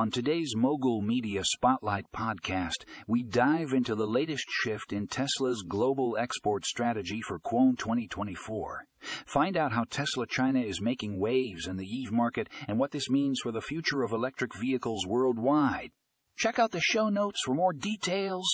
On today's Mogul Media Spotlight podcast, we dive into the latest shift in Tesla's global export strategy for Q1 2024. Find out how Tesla China is making waves in the EV market and what this means for the future of electric vehicles worldwide. Check out the show notes for more details.